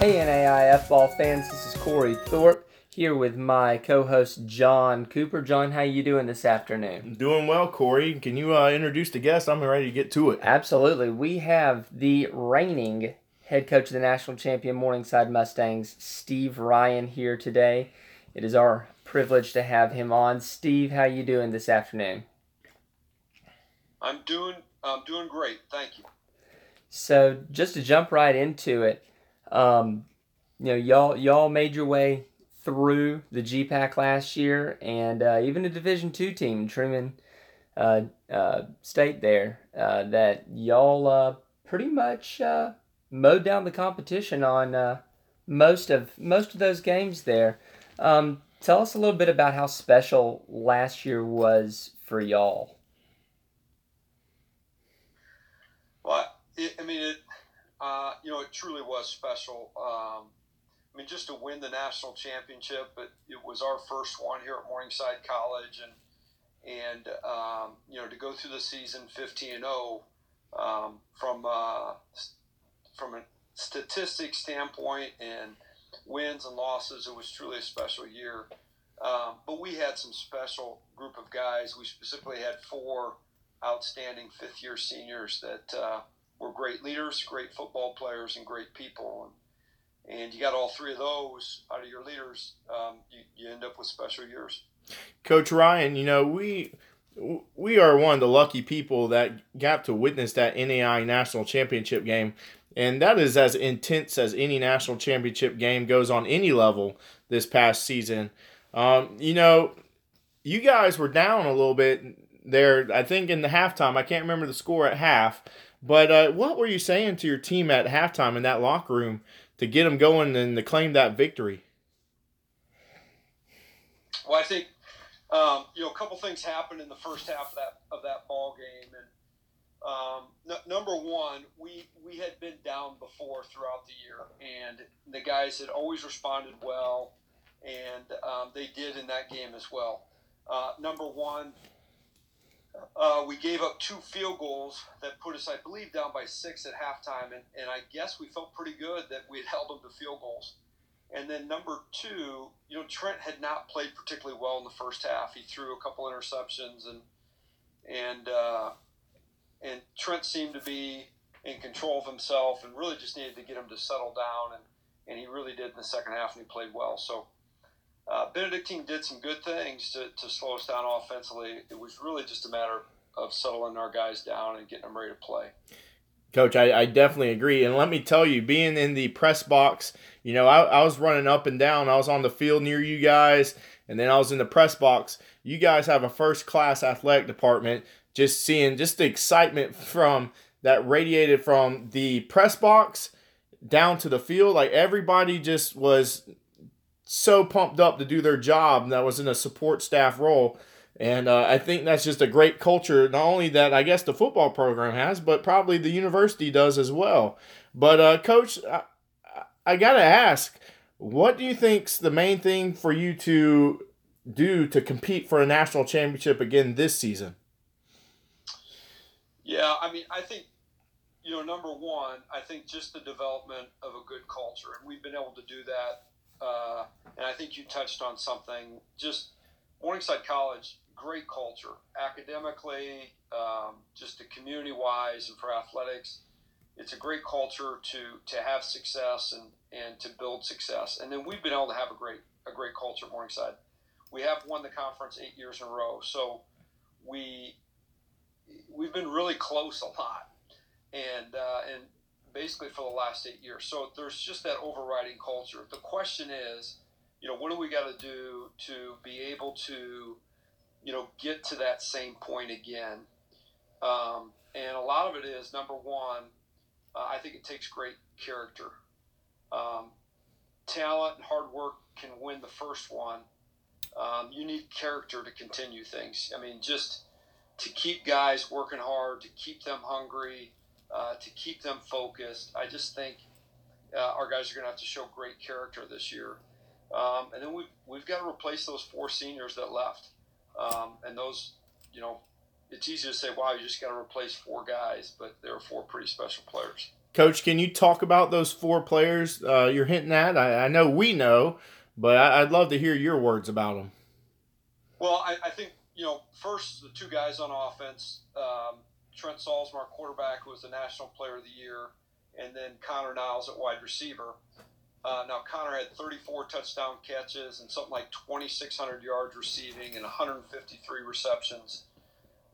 Hey NAIA ball fans, this is Corey Thorpe here with my co-host John Cooper. John, how you doing this afternoon? Doing well, Corey. Can you introduce the guest? I'm ready to get to it. Absolutely. We have the reigning head coach of the national champion Morningside Mustangs, Steve Ryan, here today. It is our privilege to have him on. Steve, how you doing this afternoon? I'm doing great. Thank you. So just to jump right into it, y'all made your way through the GPAC last year, and even a Division II team, Truman State there, that y'all pretty much mowed down the competition on most of those games there. Tell us a little bit about how special last year was for y'all. Well, it truly was special. Just to win the national championship, it was our first one here at Morningside College, and to go through the season 15-0, from a statistics standpoint and wins and losses, it was truly a special year. But we had some special group of guys. We specifically had four outstanding fifth-year seniors that were great leaders, great football players, and great people. And you got all three of those out of your leaders, you end up with special years. Coach Ryan, we are one of the lucky people that got to witness that NAIA National Championship game, and that is as intense as any National Championship game goes on any level this past season. You guys were down a little bit there, I think, in the halftime. I can't remember the score at half, but what were you saying to your team at halftime in that locker room to get them going and to claim that victory? Well, I think a couple things happened in the first half of that ball game, and number one, we had been down before throughout the year, and the guys had always responded well, and they did in that game as well. Number one, we gave up two field goals that put us, I believe, down by 6 at halftime, and I guess we felt pretty good that we had held them to field goals. And then number two, Trent had not played particularly well in the first half. He threw a couple interceptions, and Trent seemed to be in control of himself and really just needed to get him to settle down, and he really did in the second half, and he played well. So Benedictine did some good things to slow us down offensively. It was really just a matter of settling our guys down and getting them ready to play. Coach, I definitely agree. And let me tell you, being in the press box, I was running up and down. I was on the field near you guys, and then I was in the press box. You guys have a first-class athletic department. Just seeing the excitement from that radiated from the press box down to the field, like everybody just was – so pumped up to do their job, and that was in a support staff role. And I think that's just a great culture, not only that I guess the football program has, but probably the university does as well. But Coach, I got to ask, what do you think's the main thing for you to do to compete for a national championship again this season? Yeah, I think, number one, I think just the development of a good culture. And we've been able to do that. And I think you touched on something. Just Morningside College, great culture, academically, just the community-wise, and for athletics, it's a great culture to have success and to build success. And then we've been able to have a great culture at Morningside. We have won the conference 8 years in a row, so we've been really close a lot, and basically for the last 8 years. So there's just that overriding culture. The question is, what do we got to do to be able to, get to that same point again? And a lot of it is, number one, I think it takes great character. Talent and hard work can win the first one. You need character to continue things. Just to keep guys working hard, to keep them hungry, to keep them focused. I just think our guys are going to have to show great character this year. And then we've got to replace those four seniors that left. And those, it's easy to say, wow, you just got to replace four guys, but there are four pretty special players. Coach, can you talk about those four players you're hinting at? I know we know, but I'd love to hear your words about them. Well, I think, you know, first, the two guys on offense, Trent Salzmar, quarterback, was the National Player of the Year, and then Connor Niles at wide receiver. Now, Connor had 34 touchdown catches and something like 2,600 yards receiving and 153 receptions.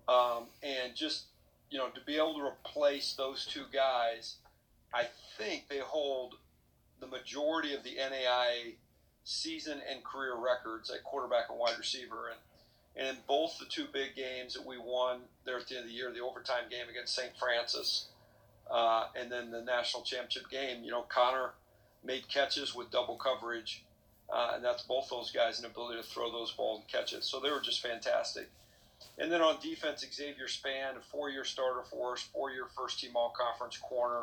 And just, you know, to be able to replace those two guys, I think they hold the majority of the NAIA season and career records at quarterback and wide receiver. And in both the two big games that we won there at the end of the year, the overtime game against St. Francis, and then the national championship game, you know, Connor made catches with double coverage, and that's both those guys' an ability to throw those balls and catches. So they were just fantastic. And then on defense, Xavier Spann, a four-year starter for us, four-year first-team all-conference corner,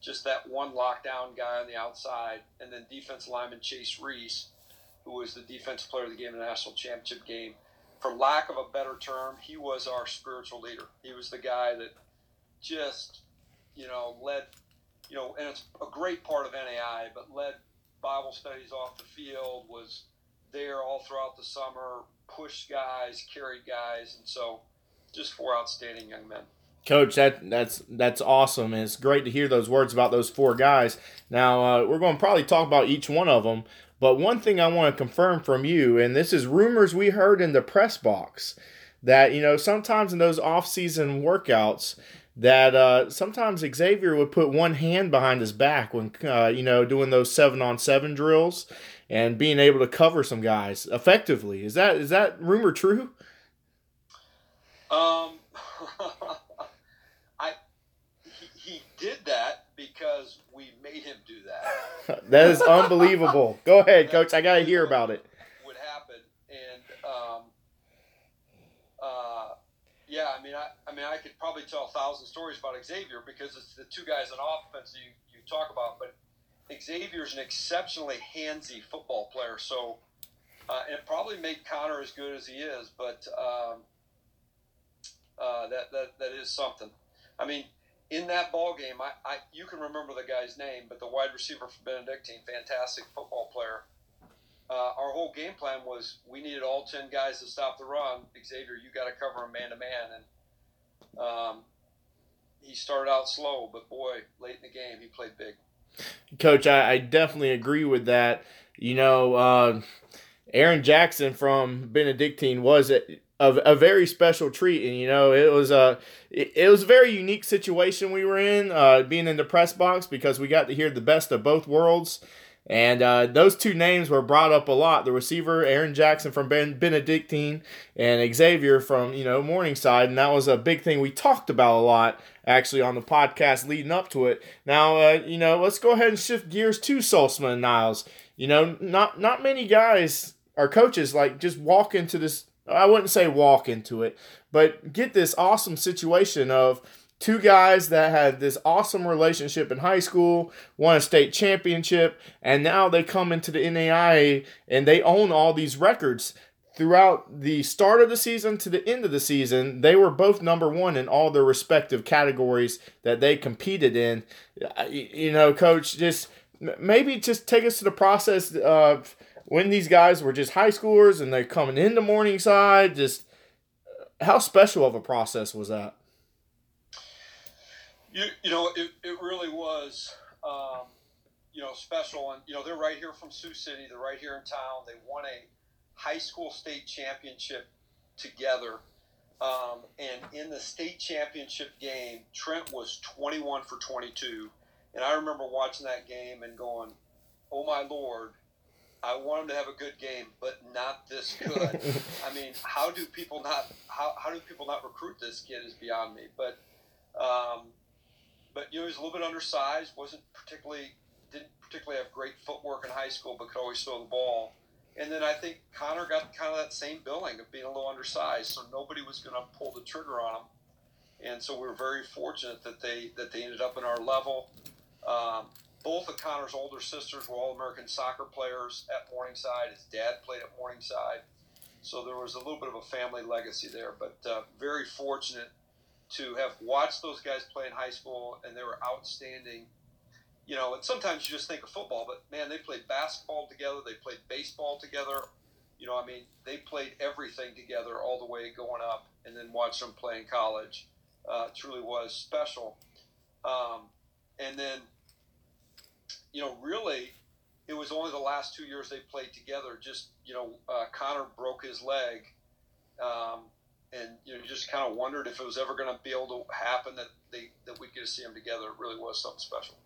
just that one lockdown guy on the outside, and then defense lineman Chase Reese, who was the defensive player of the game in the national championship game. For lack of a better term, he was our spiritual leader. He was the guy that just, you know, led – you know, and it's a great part of NAI, but led Bible studies off the field, was there all throughout the summer, pushed guys, carried guys, and so just four outstanding young men. Coach, that's awesome, and it's great to hear those words about those four guys. Now, we're going to probably talk about each one of them, but one thing I want to confirm from you, and this is rumors we heard in the press box, that, you know, sometimes in those off-season workouts, that sometimes Xavier would put one hand behind his back when, you know, doing those 7-on-7 drills and being able to cover some guys effectively. Is that rumor true? He did that because we made him do that. That is unbelievable. Go ahead, Coach. I got to hear about it. What happened, and yeah, I mean, I could probably tell 1,000 stories about Xavier because it's the two guys on offense you talk about. But Xavier's an exceptionally handsy football player, so and it probably made Connor as good as he is. But that is something. I mean, in that ball game, you can remember the guy's name, but the wide receiver for Benedictine, fantastic football player. Our whole game plan was we needed all 10 guys to stop the run. Xavier, you got to cover him man-to-man. And he started out slow, but, boy, late in the game, he played big. Coach, I definitely agree with that. You know, Aaron Jackson from Benedictine was a very special treat. And, you know, it was a very unique situation we were in, being in the press box, because we got to hear the best of both worlds. And those two names were brought up a lot. The receiver, Aaron Jackson from Benedictine, and Xavier from, you know, Morningside. And that was a big thing we talked about a lot, actually, on the podcast leading up to it. Now, you know, let's go ahead and shift gears to Salzman and Niles. You know, not many guys or coaches, like, just walk into this. I wouldn't say walk into it, but get this awesome situation of two guys that had this awesome relationship in high school, won a state championship, and now they come into the NAIA and they own all these records. Throughout the start of the season to the end of the season, they were both number one in all their respective categories that they competed in. You know, Coach, just maybe just take us to the process of when these guys were just high schoolers and they're coming into Morningside. Just how special of a process was that? You know, it really was, you know, special. And, you know, they're right here from Sioux City. They're right here in town. They won a high school state championship together. And in the state championship game, Trent was 21 for 22. And I remember watching that game and going, oh, my Lord, I want him to have a good game, but not this good. I mean, how do people not recruit this kid is beyond me. But, you know, he was a little bit undersized, didn't particularly have great footwork in high school, but could always throw the ball. And then I think Connor got kind of that same billing of being a little undersized, so nobody was going to pull the trigger on him. And so we were very fortunate that they ended up in our level. Both of Connor's older sisters were All-American soccer players at Morningside. His dad played at Morningside. So there was a little bit of a family legacy there, but very fortunate to have watched those guys play in high school, and they were outstanding you know, and sometimes you just think of football, but man, they played basketball together, they played baseball together, you know, I mean, they played everything together all the way going up, and then watched them play in college. Truly was special. And then, you know, really, it was only the last 2 years they played together. Just, you know, Connor broke his leg, and you know, just kind of wondered if it was ever going to be able to happen that we'd get to see them together. It really was something special.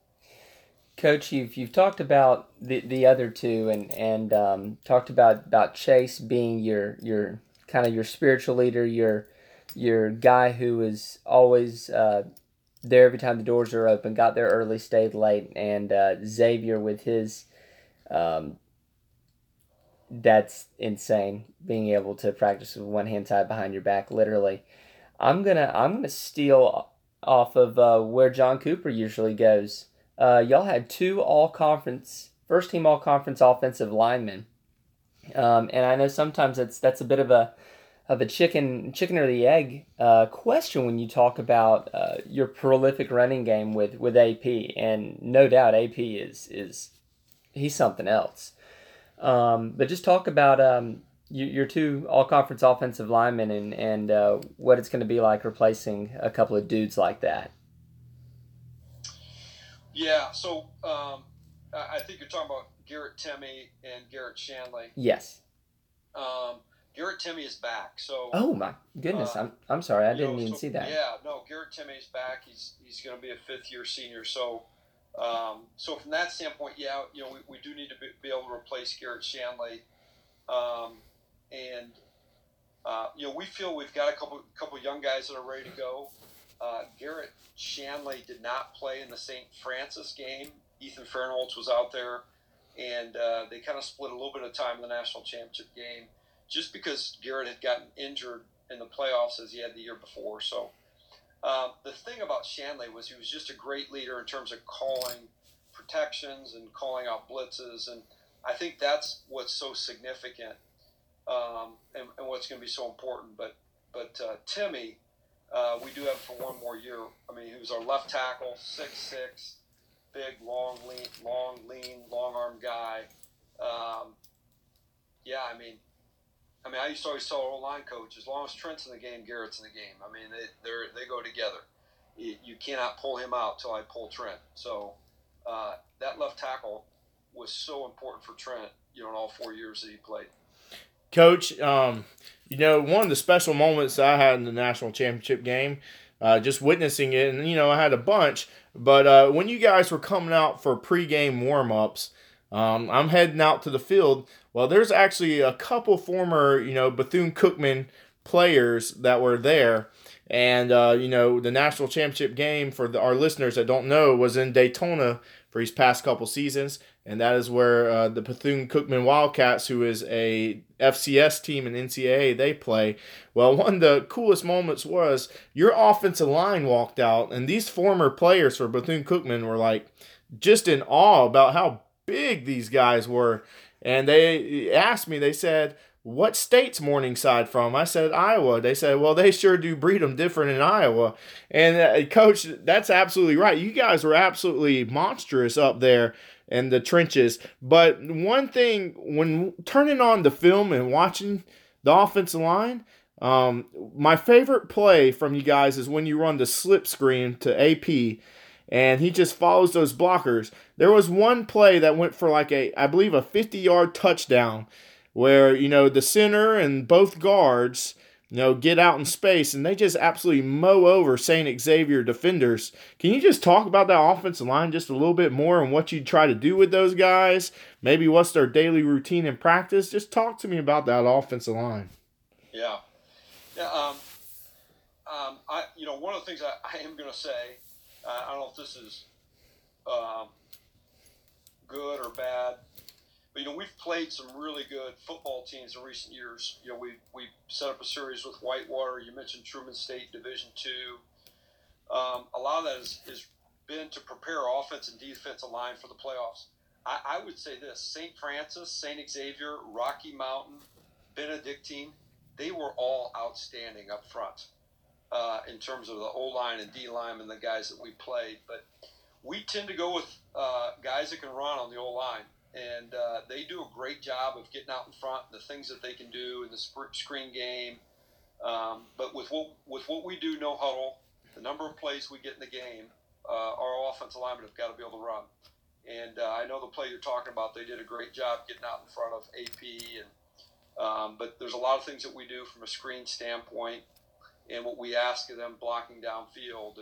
Coach, you've talked about the other two, and talked about Chase being your kind of your spiritual leader, your guy who is always there every time the doors are open, got there early, stayed late, and Xavier with his that's insane, being able to practice with one hand tied behind your back, literally. I'm gonna steal off of where John Cooper usually goes. Y'all had two all-conference, first-team all-conference offensive linemen, and I know sometimes that's a bit of a chicken or the egg question when you talk about your prolific running game with AP, and no doubt AP is he's something else. But just talk about your two all-conference offensive linemen and what it's going to be like replacing a couple of dudes like that. Yeah, so I think you're talking about Garrett Temme and Garrett Shanley. Yes. Garrett Temme is back. So. Oh my goodness! I'm sorry, I didn't even see that. Yeah, no, Garrett Temme is back. He's going to be a fifth-year senior. So, so from that standpoint, yeah, you know, we do need to be able to replace Garrett Shanley, and you know, we feel we've got a couple young guys that are ready to go. Garrett Shanley did not play in the St. Francis game. Ethan Fernholz was out there, and they kind of split a little bit of time in the national championship game, just because Garrett had gotten injured in the playoffs as he had the year before. So the thing about Shanley was he was just a great leader in terms of calling protections and calling out blitzes, and I think that's what's so significant and what's going to be so important. But Temme, we do have for one more year. I mean, he was our left tackle, 6'6", big, long, lean, long-arm guy. Yeah, I mean, I used to always tell our O-line coach, as long as Trent's in the game, Garrett's in the game. I mean, they go together. You cannot pull him out till I pull Trent. So that left tackle was so important for Trent, you know, in all 4 years that he played. Coach, you know, one of the special moments I had in the national championship game, just witnessing it, and, you know, I had a bunch, but when you guys were coming out for pregame warm-ups, I'm heading out to the field. Well, there's actually a couple former, you know, Bethune-Cookman players that were there. And, you know, the national championship game, for our listeners that don't know, was in Daytona for these past couple seasons. And that is where the Bethune-Cookman Wildcats, who is a FCS team in NCAA, they play. Well, one of the coolest moments was your offensive line walked out, and these former players for Bethune-Cookman were, like, just in awe about how big these guys were, and they asked me, they said, what state's Morningside from? I said, Iowa. They said, well, they sure do breed them different in Iowa. And Coach, that's absolutely right. You guys were absolutely monstrous up there in the trenches. But one thing, when turning on the film and watching the offensive line, my favorite play from you guys is when you run the slip screen to AP, and he just follows those blockers. There was one play that went for like a 50-yard touchdown where, you know, the center and both guards, you know, get out in space, and they just absolutely mow over St. Xavier defenders. Can you just talk about that offensive line just a little bit more and what you try to do with those guys? Maybe what's their daily routine in practice? Just talk to me about that offensive line. Yeah. I, you know, one of the things I am going to say, I don't know if this is good or bad, but, you know, we've played some really good football teams in recent years. You know, we set up a series with Whitewater. You mentioned Truman State, Division II. A lot of that has been to prepare offense and defensive line for the playoffs. I would say this, St. Francis, St. Xavier, Rocky Mountain, Benedictine, they were all outstanding up front. In terms of the O-line and D-line and the guys that we played. But we tend to go with guys that can run on the old line, and they do a great job of getting out in front, the things that they can do in the screen game. But with what we do, no huddle, the number of plays we get in the game, our offensive linemen have got to be able to run. And I know the play you're talking about, they did a great job getting out in front of AP. And but there's a lot of things that we do from a screen standpoint and what we ask of them blocking downfield.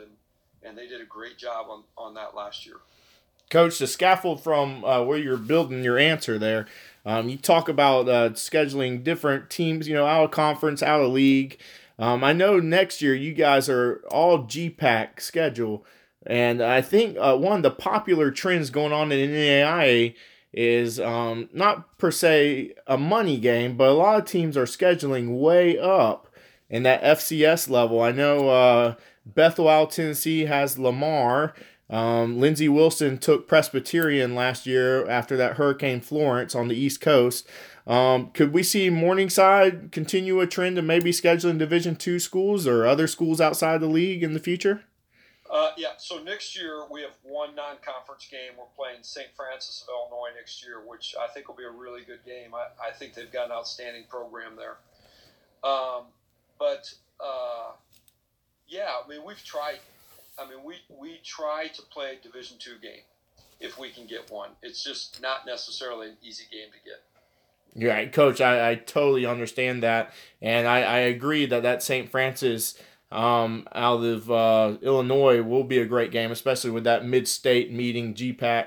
And they did a great job on that last year. Coach, the scaffold from where you're building your answer there, you talk about scheduling different teams, out of conference, out of league. I know next year you guys are all GPAC schedule. And I think one of the popular trends going on in NAIA is not per se a money game, but a lot of teams are scheduling way up in that FCS level. I know Bethel, Tennessee has Lamar. Lindsey Wilson took Presbyterian last year after that Hurricane Florence on the East Coast. Could we see Morningside continue a trend of maybe scheduling Division II schools or other schools outside the league in the future? Yeah, so next year we have one non-conference game. We're playing St. Francis of Illinois next year, which I think will be a really good game. I think they've got an outstanding program there. We've tried. We try to play a Division II game if we can get one. It's just not necessarily an easy game to get. Yeah, Coach, I totally understand that, and I agree that St. Francis out of Illinois will be a great game, especially with that mid-state meeting GPAC.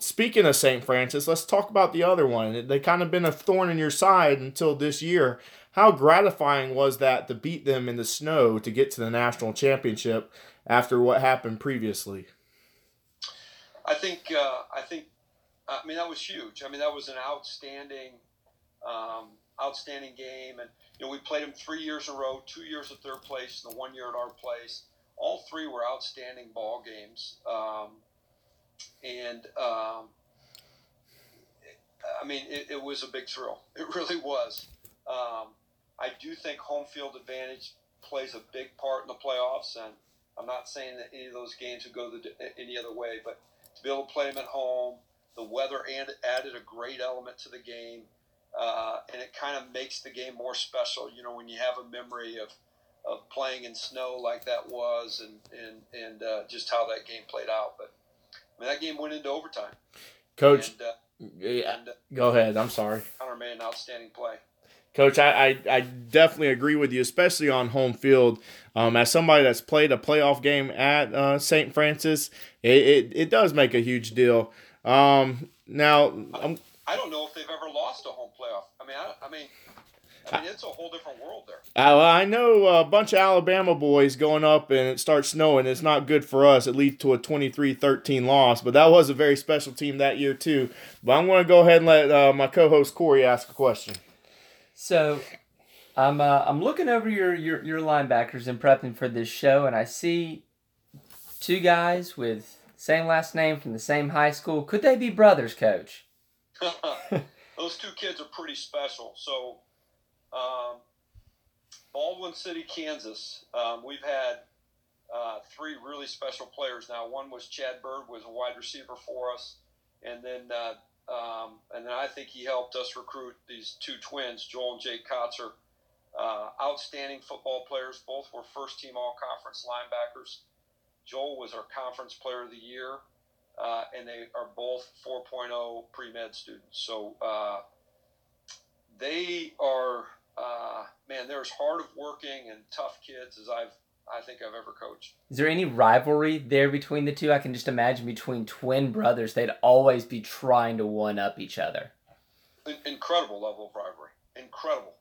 Speaking of St. Francis, let's talk about the other one. They kind of been a thorn in your side until this year. How gratifying was that to beat them in the snow to get to the national championship after what happened previously? I think that was huge. That was an outstanding game, and we played them 3 years in a row, 2 years at their place and the 1 year at our place. All three were outstanding ball games. It was a big thrill. It really was. I do think home field advantage plays a big part in the playoffs, and I'm not saying that any of those games would go any other way, but to be able to play them at home, the weather added a great element to the game. And it kind of makes the game more special, when you have a memory of playing in snow like that was, and just how that game played out. But that game went into overtime. Coach, go ahead. I'm sorry. Connor made an outstanding play. Coach, I definitely agree with you, especially on home field. As somebody that's played a playoff game at St. Francis, it does make a huge deal. I don't know if they've ever lost a home playoff. It's a whole different world there. I know a bunch of Alabama boys going up and it starts snowing. It's not good for us. It leads to a 23-13 loss, but that was a very special team that year too. But I'm going to go ahead and let my co-host Corey ask a question. So I'm looking over your linebackers and prepping for this show, and I see two guys with same last name from the same high school. Could they be brothers, Coach? Those two kids are pretty special. So, Baldwin City, Kansas, we've had three really special players now. One was Chad Bird, was a wide receiver for us, and then I think he helped us recruit these two twins, Joel and Jake Kotzer. Outstanding football players. Both were first-team all-conference linebackers. Joel was our conference player of the year. And they are both 4.0 pre-med students. So they are, they're as hard of working and tough kids as I think I've ever coached. Is there any rivalry there between the two? I can just imagine between twin brothers, they'd always be trying to one-up each other. Incredible level of rivalry. Incredible.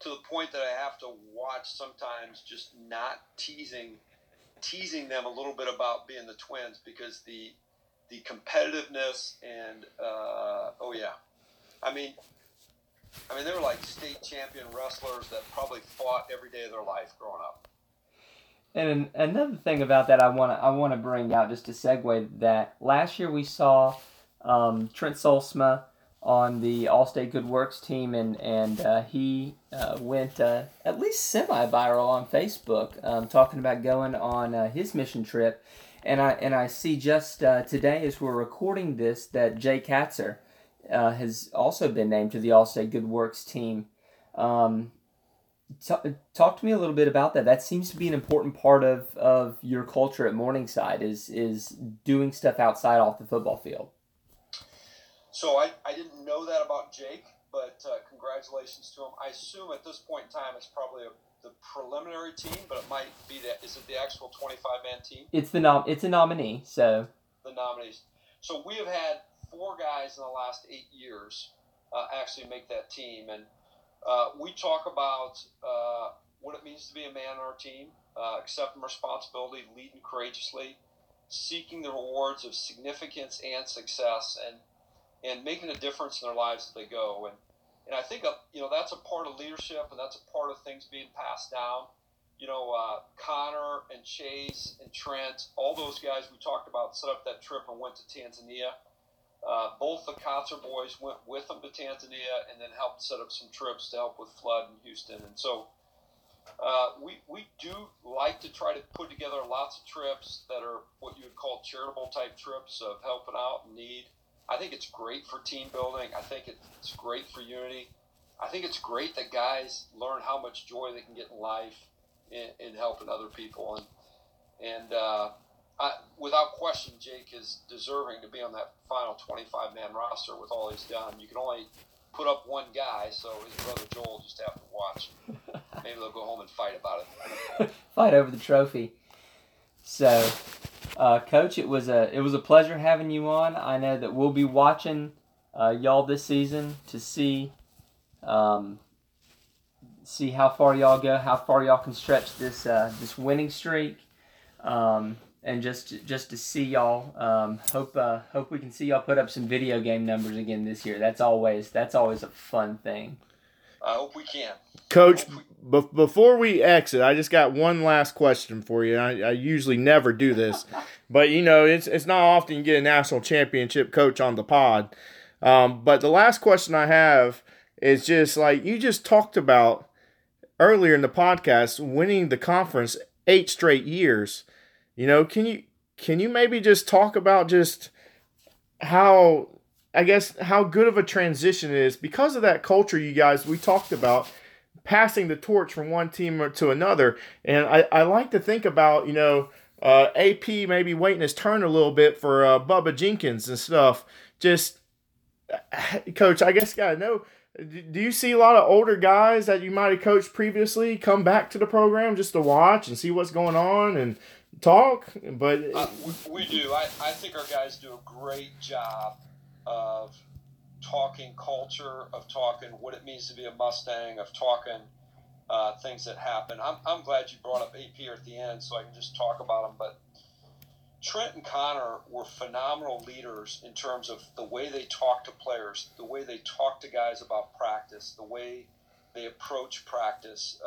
To the point that I have to watch sometimes just not teasing them a little bit about being the twins, because the competitiveness and they were like state champion wrestlers that probably fought every day of their life growing up. And another thing about that I want to bring out, just to segue that, last year we saw Trent Salzmar on the Allstate Good Works team, and he went at least semi-viral on Facebook, talking about going on his mission trip. And I see just today as we're recording this that Jake Kotzer has also been named to the Allstate Good Works team. Talk to me a little bit about that. That seems to be an important part of your culture at Morningside is doing stuff outside off the football field. So I didn't know that about Jake, but congratulations to him. I assume at this point in time it's probably the preliminary team, but it might be that. Is it the actual 25-man team? It's it's a nominee. So the nominees. So we have had four guys in the last 8 years actually make that team, and we talk about what it means to be a man on our team, accepting responsibility, leading courageously, seeking the rewards of significance and success, and making a difference in their lives as they go. And I think, that's a part of leadership, and that's a part of things being passed down. Connor and Chase and Trent, all those guys we talked about set up that trip and went to Tanzania. Both the Kotzer boys went with them to Tanzania and then helped set up some trips to help with flood in Houston. And so we do like to try to put together lots of trips that are what you would call charitable type trips of helping out in need. I think it's great for team building. I think it's great for unity. I think it's great that guys learn how much joy they can get in life in helping other people. And without question, Jake is deserving to be on that final 25-man roster with all he's done. You can only put up one guy, so his brother Joel just have to watch. Maybe they'll go home and fight about it. Fight over the trophy. So, Coach, it was a pleasure having you on. I know that we'll be watching y'all this season to see see how far y'all go, how far y'all can stretch this this winning streak. And just to see y'all, hope we can see y'all put up some video game numbers again this year. That's always a fun thing. I hope we can. Coach, before we exit, I just got one last question for you. I usually never do this, but it's not often you get a national championship coach on the pod. But the last question I have is just like you just talked about earlier in the podcast, winning the conference 8 straight years. Can you maybe just talk about just how good of a transition it is because of that culture you guys we talked about, passing the torch from one team to another. And I like to think about, AP maybe waiting his turn a little bit for Bubba Jenkins and stuff. Just, Coach, I guess got to know, do you see a lot of older guys that you might have coached previously come back to the program just to watch and see what's going on and – talk, but we do. I think our guys do a great job of talking culture, of talking what it means to be a Mustang, of talking things that happen. I'm glad you brought up AP here at the end so I can just talk about them, but Trent and Connor were phenomenal leaders in terms of the way they talk to players, the way they talk to guys about practice, the way they approach practice.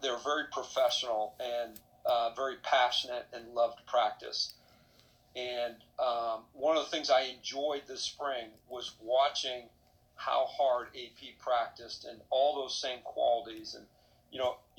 They're very professional and very passionate and loved practice. And one of the things I enjoyed this spring was watching how hard AP practiced and all those same qualities. And,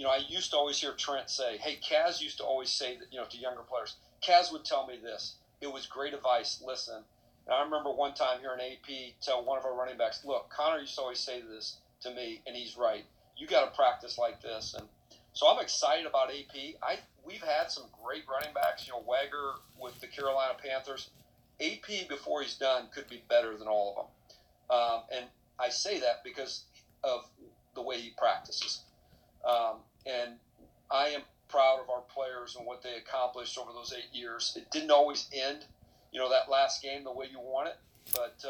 I used to always hear Trent say, hey, Kaz used to always say that, to younger players, Kaz would tell me this. It was great advice. Listen. And I remember one time hearing AP tell one of our running backs, look, Connor used to always say this to me, and he's right. You got to practice like this, and so I'm excited about AP. We've had some great running backs. Wagger with the Carolina Panthers. AP before he's done could be better than all of them, and I say that because of the way he practices. And I am proud of our players and what they accomplished over those 8 years. It didn't always end, that last game the way you want it, but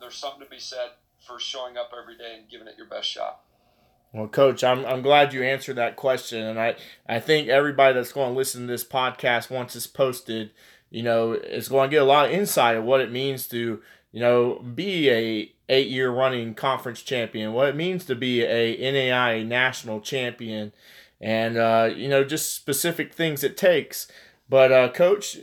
there's something to be said for showing up every day and giving it your best shot. Well, Coach, I'm glad you answered that question, and I think everybody that's going to listen to this podcast once it's posted, is going to get a lot of insight of what it means to, be a 8-year running conference champion, what it means to be a NAIA national champion, and just specific things it takes. But Coach,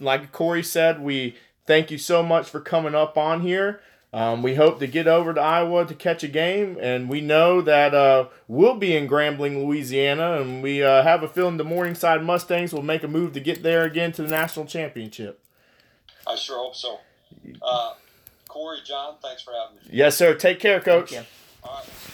like Corey said, we thank you so much for coming up on here. We hope to get over to Iowa to catch a game, and we know that we'll be in Grambling, Louisiana, and we have a feeling the Morningside Mustangs will make a move to get there again to the national championship. I sure hope so. Corey, John, thanks for having me. Yes, sir. Take care, Coach. All right.